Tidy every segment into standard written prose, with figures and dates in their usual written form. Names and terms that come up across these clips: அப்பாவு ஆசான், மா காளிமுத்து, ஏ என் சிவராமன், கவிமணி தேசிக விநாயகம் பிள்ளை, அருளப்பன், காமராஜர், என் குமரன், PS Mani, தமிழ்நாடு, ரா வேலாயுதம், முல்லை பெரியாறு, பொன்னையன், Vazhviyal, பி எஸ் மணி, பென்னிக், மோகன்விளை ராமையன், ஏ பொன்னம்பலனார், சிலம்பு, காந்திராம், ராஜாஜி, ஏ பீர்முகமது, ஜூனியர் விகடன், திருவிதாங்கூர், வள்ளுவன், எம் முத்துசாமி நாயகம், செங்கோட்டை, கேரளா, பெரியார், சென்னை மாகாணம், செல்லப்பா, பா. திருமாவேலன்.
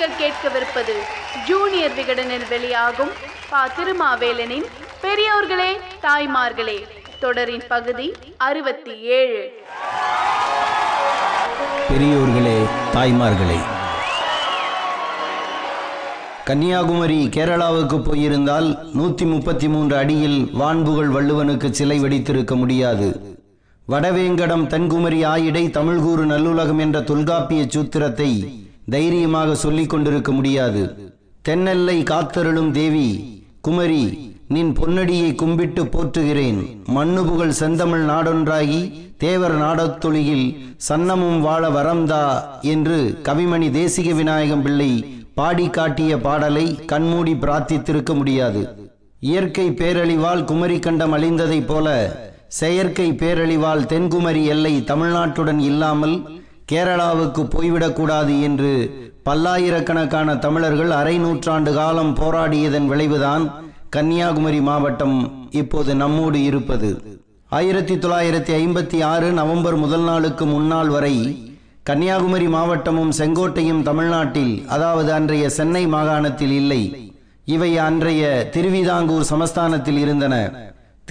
நீங்கள் கேட்கவிருப்பது ஜூனியர் விகடனில் வெளியாகும் பா. திருமாவேலனின் பெரியோர்களே தாய்மார்களே தொடரின் பகுதி 67. பெரியோர்களே தாய்மார்களே. கன்னியாகுமரி கேரளாவுக்கு போயிருந்தால் 133 அடியில் வான்புகழ் வள்ளுவனுக்கு சிலை வடித்திருக்க முடியாது. வடவேங்கடம் தென்குமரி ஆயிடை தமிழ்கூறு நல்லுலகம் என்ற தொல்காப்பிய சூத்திரத்தை தைரியமாக சொல்லிக் கொண்டிருக்க முடியாது. தென்னெல்லை காத்தருளும் தேவி குமரி நின் பொன்னடியை கும்பிட்டு போற்றுகிறேன். மண்ணு புகழ் செந்தமிழ் நாடொன்றாகி தேவர் நாடத்தொழியில் சன்னமும் வாழ வரம்தா என்று கவிமணி தேசிக விநாயகம் பிள்ளை பாடி காட்டிய பாடலை கண்மூடி பிரார்த்தித்திருக்க முடியாது. இயற்கை பேரழிவால் குமரி கண்டம் அழிந்ததைப் போல செயற்கை பேரழிவால் தென்குமரி எல்லை தமிழ்நாட்டுடன் இல்லாமல் கேரளாவுக்கு போய்விடக்கூடாது என்று பல்லாயிரக்கணக்கான தமிழர்கள் அரை நூற்றாண்டு காலம் போராடியதன் விளைவுதான் கன்னியாகுமரி மாவட்டம் இப்போது நம்மோடு இருப்பது. 1956 நவம்பர் 1 முன்னாள் வரை கன்னியாகுமரி மாவட்டமும் செங்கோட்டையும் தமிழ்நாட்டில், அதாவது அன்றைய சென்னை மாகாணத்தில் இல்லை. இவை அன்றைய திருவிதாங்கூர் சமஸ்தானத்தில் இருந்தன.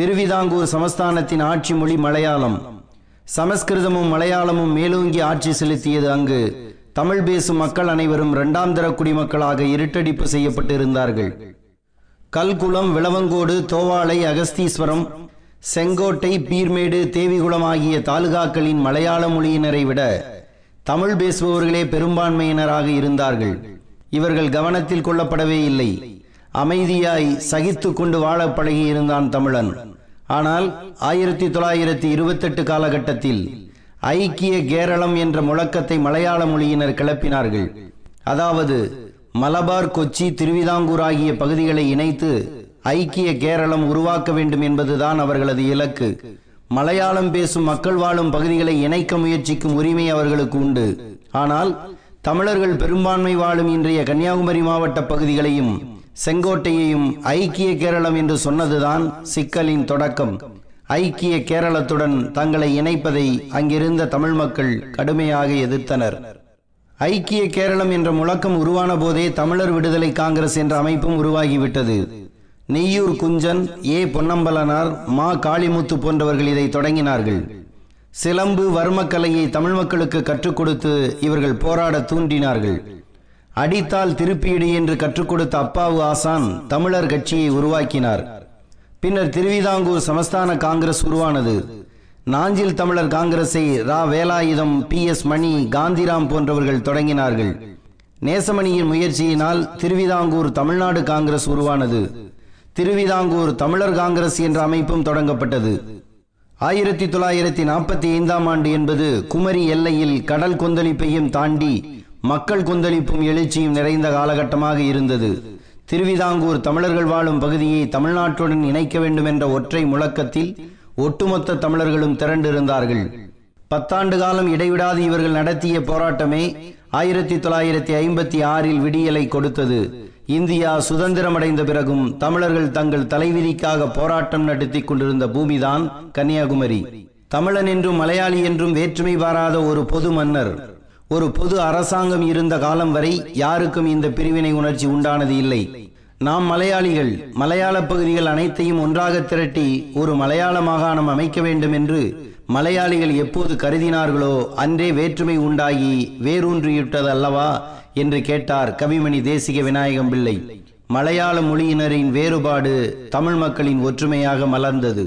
திருவிதாங்கூர் சமஸ்தானத்தின் ஆட்சி மொழி மலையாளம். சமஸ்கிருதமும் மலையாளமும் மேலோங்கி ஆட்சி செலுத்தியது. அங்கு தமிழ் பேசும் மக்கள் அனைவரும் இரண்டாம் தர குடிமக்களாக இருட்டடிப்பு செய்யப்பட்டு இருந்தார்கள். கல்குளம், விளவங்கோடு, தோவாளை, அகஸ்தீஸ்வரம், செங்கோட்டை, பீர்மேடு, தேவிகுளம் ஆகிய தாலுகாக்களின் மலையாள மொழியினரை விட தமிழ் பேசுபவர்களே பெரும்பான்மையினராக இருந்தார்கள். இவர்கள் கவனத்தில் கொள்ளப்படவே இல்லை. அமைதியாய் சகித்து கொண்டு வாழ பழகியிருந்தான் தமிழன். ஆனால் 1928 காலகட்டத்தில் ஐக்கிய கேரளம் என்ற முழக்கத்தை மலையாள மொழியினர் கிளப்பினார்கள். அதாவது மலபார், கொச்சி, திருவிதாங்கூர் ஆகிய பகுதிகளை இணைத்து ஐக்கிய கேரளம் உருவாக்க வேண்டும் என்பதுதான் அவர்களது இலக்கு. மலையாளம் பேசும் மக்கள் வாழும் பகுதிகளை இணைக்க முயற்சிக்கும் உரிமை அவர்களுக்கு உண்டு. ஆனால் தமிழர்கள் பெரும்பான்மை வாழும் இன்றைய கன்னியாகுமரி மாவட்ட பகுதிகளையும் செங்கோட்டையையும் ஐக்கிய கேரளம் என்று சொன்னதுதான் சிக்கலின் தொடக்கம். ஐக்கிய கேரளத்துடன் தங்களை இணைப்பதை அங்கிருந்த தமிழ் மக்கள் கடுமையாக எதிர்த்தனர். ஐக்கிய கேரளம் என்ற முழக்கம் உருவான போதே தமிழர் விடுதலை காங்கிரஸ் என்ற அமைப்பும் உருவாகிவிட்டது. நெய்யூர் குஞ்சன், ஏ பொன்னம்பலனார், மா காளிமுத்து போன்றவர்கள் இதை தொடங்கினார்கள். சிலம்பு, வர்மக்கலையை தமிழ் மக்களுக்கு கற்றுக் கொடுத்து இவர்கள் போராட தூண்டினார்கள். அடித்தால் திருப்பீடு என்று கற்றுக் கொடுத்த அப்பாவு ஆசான் தமிழர் கட்சியை உருவாக்கினார். பின்னர் திருவிதாங்கூர் சமஸ்தான காங்கிரஸ் உருவானது. நாஞ்சில் தமிழர் காங்கிரஸை ரா வேலாயுதம், PS Mani, காந்திராம் போன்றவர்கள் தொடங்கினார்கள். நேசமணியின் முயற்சியினால் திருவிதாங்கூர் தமிழ்நாடு காங்கிரஸ் உருவானது. திருவிதாங்கூர் தமிழர் காங்கிரஸ் என்ற அமைப்பும் தொடங்கப்பட்டது. 1945 என்பது குமரி எல்லையில் கடல் கொந்தளிப்பையும் தாண்டி மக்கள் கொந்தளிப்பும் எழுச்சியும் நிறைந்த காலகட்டமாக இருந்தது. திருவிதாங்கூர் தமிழர்கள் வாழும் பகுதியை தமிழ்நாட்டுடன் இணைக்க வேண்டும் என்ற ஒற்றை முழக்கத்தில் ஒட்டுமொத்த தமிழர்களும் திரண்டிருந்தார்கள். 10 ஆண்டு காலம் இடைவிடாது இவர்கள் நடத்திய போராட்டமே 1956 விடியலை கொடுத்தது. இந்தியா சுதந்திரமடைந்த பிறகும் தமிழர்கள் தங்கள் தலைவிதிக்காக போராட்டம் நடத்தி கொண்டிருந்த பூமிதான் கன்னியாகுமரி. தமிழன் என்றும் மலையாளி என்றும் வேற்றுமை பாராத ஒரு பொது மன்னர், ஒரு பொது அரசாங்கம் இருந்த காலம் வரை யாருக்கும் இந்த பிரிவினை உணர்ச்சி உண்டானது இல்லை. நாம் மலையாளிகள் மலையாள பகுதிகள் அனைத்தையும் ஒன்றாக திரட்டி ஒரு மலையாள மாகாணம் அமைக்க வேண்டும் என்று மலையாளிகள் எப்போது கருதினார்களோ அன்றே வேற்றுமை உண்டாகி வேரூன்றிவிட்டது அல்லவா என்று கேட்டார் கவிமணி தேசிக விநாயகம் பிள்ளை. மலையாள மொழியினரின் வேறுபாடு தமிழ் மக்களின் ஒற்றுமையாக மலர்ந்தது.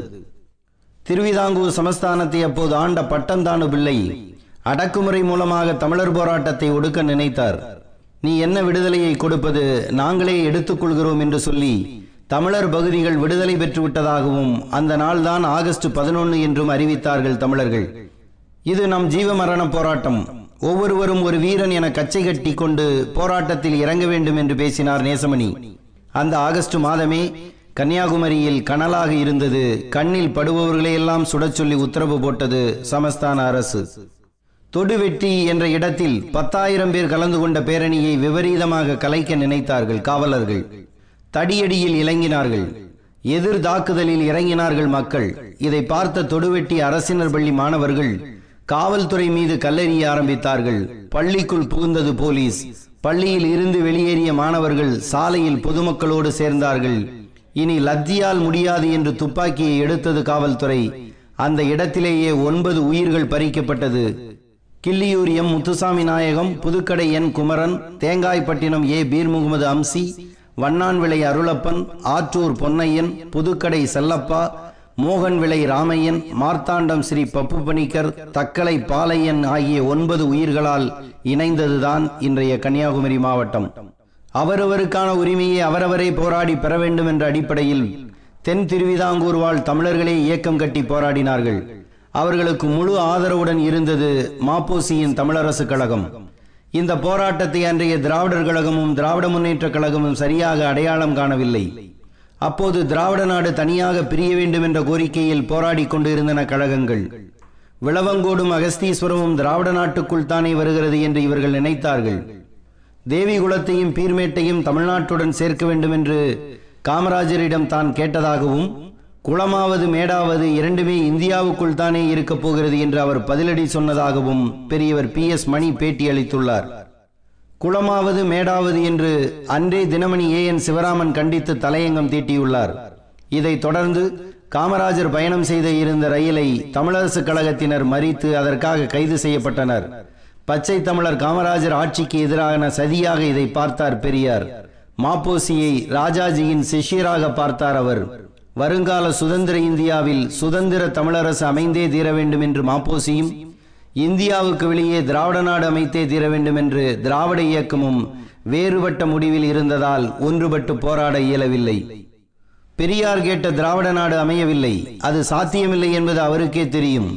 திருவிதாங்கூர் சமஸ்தானத்தை அப்போது ஆண்ட பட்டந்தானு பிள்ளை அடக்குமுறை மூலமாக தமிழர் போராட்டத்தை ஒடுக்க நினைத்தார். நீ என்ன விடுதலையை கொடுப்பது, நாங்களே எடுத்துக்கொள்கிறோம் என்று சொல்லி தமிழர் பகுதிகள் விடுதலை பெற்றுவிட்டதாகவும் அந்த நாள்தான் ஆகஸ்ட் 11 என்றும் அறிவித்தார்கள் தமிழர்கள். இது நம் ஜீவமரண போராட்டம், ஒவ்வொருவரும் ஒரு வீரன் என கச்சை கட்டி கொண்டு போராட்டத்தில் இறங்க வேண்டும் என்று பேசினார் நேசமணி. அந்த ஆகஸ்ட் மாதமே கன்னியாகுமரியில் கனலாக இருந்தது. கண்ணில் படுபவர்களையெல்லாம் சுடச் சொல்லி உத்தரவு போட்டது சமஸ்தான அரசு. தொடுவெட்டி என்ற இடத்தில் 10,000 பேர் கலந்து கொண்ட பேரணியை விபரீதமாக கலைக்க நினைத்தார்கள் காவலர்கள். தடியடியில் இறங்கினார்கள், எதிர் தாக்குதலில் இறங்கினார்கள் மக்கள். இதை பார்த்த தொடுவெட்டி அரசினர் பள்ளி மாணவர்கள் காவல்துறை மீது கல்லெறிய ஆரம்பித்தார்கள். பள்ளிக்குள் புகுந்தது போலீஸ். பள்ளியில் இருந்து வெளியேறிய மாணவர்கள் சாலையில் பொதுமக்களோடு சேர்ந்தார்கள். இனி லத்தியால் முடியாது என்று துப்பாக்கியை எடுத்தது காவல்துறை. அந்த இடத்திலேயே 9 உயிர்கள் பறிக்கப்பட்டது. கிள்ளியூர் எம் முத்துசாமி நாயகம், புதுக்கடை என் குமரன், தேங்காய்பட்டினம் ஏ பீர்முகமது அம்சி, வண்ணான்விளை அருளப்பன், ஆற்றூர் பொன்னையன், புதுக்கடை செல்லப்பா, மோகன்விளை ராமையன், மார்த்தாண்டம் ஸ்ரீ பப்பு பணிக்கர், தக்கலை பாலையன் ஆகிய 9 உயிர்களால் இணைந்ததுதான் இன்றைய கன்னியாகுமரி மாவட்டம். அவரவருக்கான உரிமையை அவரவரை போராடி பெற வேண்டும் என்ற அடிப்படையில் தென் திருவிதாங்கூர் வாழ் தமிழர்களே இயக்கம் கட்டி போராடினார்கள். அவர்களுக்கு முழு ஆதரவுடன் இருந்தது மாபொசியின் தமிழரசு கழகம். இந்த போராட்டத்தை அன்றைய திராவிடர் கழகமும் திராவிட முன்னேற்ற கழகமும் சரியாக அடையாளம் காணவில்லை. அப்போது திராவிட நாடு தனியாக பிரிய வேண்டும் என்ற கோரிக்கையில் போராடி கொண்டிருந்தன கழகங்கள். விளவங்கோடும் அகஸ்தீஸ்வரமும் திராவிட நாட்டுக்குள் தானே வருகிறது என்று இவர்கள் நினைத்தார்கள். தேவிகுலத்தையும் பீர்மேட்டையும் தமிழ்நாட்டுடன் சேர்க்க வேண்டும் என்று காமராஜரிடம் தான் கேட்டதாகவும், குளமாவது மேடாவது இரண்டுமே இந்தியாவுக்குள் தானே இருக்கப் போகிறது என்று அவர் பதிலடி சொன்னதாகவும் பெரியவர் பி எஸ் மணி பேட்டி அளித்துள்ளார். குளமாவது மேடாவது என்று அன்றே தினமணி ஏ என் சிவராமன் கண்டித்து தலையங்கம் தீட்டியுள்ளார். இதைத் தொடர்ந்து காமராஜர் பயணம் செய்த இருந்த ரயிலை தமிழரசு கழகத்தினர் மறித்து அதற்காக கைது செய்யப்பட்டனர். பச்சை தமிழர் காமராஜர் ஆட்சிக்கு எதிரான சதியாக இதை பார்த்தார் பெரியார். மாபொசியை ராஜாஜியின் சிஷ்யராக பார்த்தார் அவர். வருங்கால சுதந்திர இந்தியாவில் சுதந்திர தமிழரசு அமைந்தே தீர வேண்டும் என்று மாபொசியும், இந்தியாவுக்கு வெளியே திராவிட நாடு அமைத்தே தீர வேண்டும் என்று திராவிட இயக்கமும் வேறுபட்ட முடிவில் இருந்ததால் ஒன்றுபட்டு போராட இயலவில்லை. பெரியார் கேட்ட திராவிட நாடு அமையவில்லை, அது சாத்தியமில்லை என்பது அவருக்கே தெரியும்.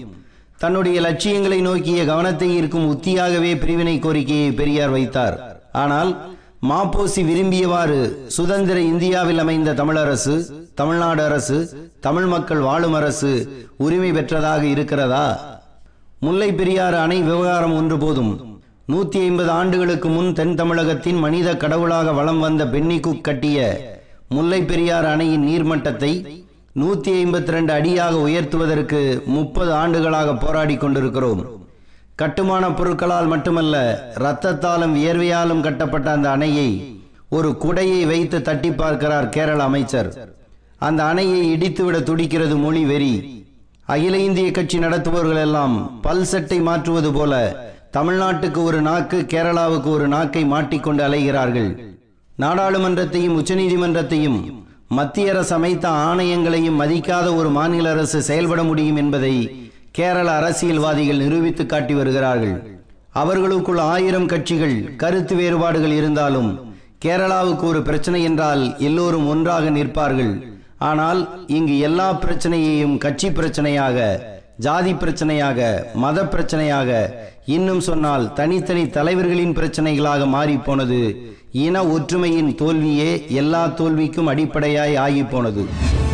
தன்னுடைய லட்சியங்களை நோக்கிய கவனத்தை ஈர்க்கும் உத்தியாகவே பிரிவினை கோரிக்கையை பெரியார் வைத்தார். ஆனால் மாபொசி விரும்பியவாறு சுதந்திர இந்தியாவில் அமைந்த தமிழரசு, தமிழ்நாடு அரசு, தமிழ் மக்கள் வாழும் அரசு உரிமை பெற்றதாக இருக்கிறதா? முல்லை பெரியாறு அணை விவகாரம் ஒன்று போதும். 150 ஆண்டுகளுக்கு முன் தென் தமிழகத்தின் மனித கடவுளாக வலம் வந்த பென்னிக்கு கட்டிய முல்லை பெரியாறு அணையின் நீர்மட்டத்தை 152 அடியாக உயர்த்துவதற்கு 30 ஆண்டுகளாக போராடி கொண்டிருக்கிறோம். கட்டுமான பொருட்களால் மட்டுமல்ல, இரத்தத்தாலும் வியர்வையாலும் கட்டப்பட்ட அந்த அணையை ஒரு குடையை வைத்து தட்டி பார்க்கிறார் கேரள அமைச்சர். அந்த அணையை இடித்துவிட துடிக்கிறது மொழி வெறி. அகில இந்திய கட்சி நடத்துபவர்கள் எல்லாம் பல்சட்டை மாற்றுவது போல தமிழ்நாட்டுக்கு ஒரு நாக்கு, கேரளாவுக்கு ஒரு நாக்கை மாட்டிக்கொண்டு அலைகிறார்கள். நாடாளுமன்றத்தையும் உச்சநீதிமன்றத்தையும் மத்திய அரசு அமைத்த ஆணையங்களையும் மதிக்காத ஒரு மாநில அரசு செயல்பட முடியும் என்பதை கேரள அரசியல்வாதிகள் நிரூபித்து காட்டி வருகிறார்கள். அவர்களுக்குள் 1000 கட்சிகள், கருத்து வேறுபாடுகள் இருந்தாலும் கேரளாவுக்கு ஒரு பிரச்சனை என்றால் எல்லோரும் ஒன்றாக நிற்பார்கள். ஆனால் இங்கு எல்லா பிரச்சனையையும் கட்சி பிரச்சனையாக, ஜாதி பிரச்சனையாக, மத பிரச்சனையாக, இன்னும் சொன்னால் தனித்தனி தலைவர்களின் பிரச்சனைகளாக மாறிப்போனது. இன ஒற்றுமையின் தோல்வியே எல்லா தோல்விக்கும் அடிப்படையாய் ஆகிப்போனது.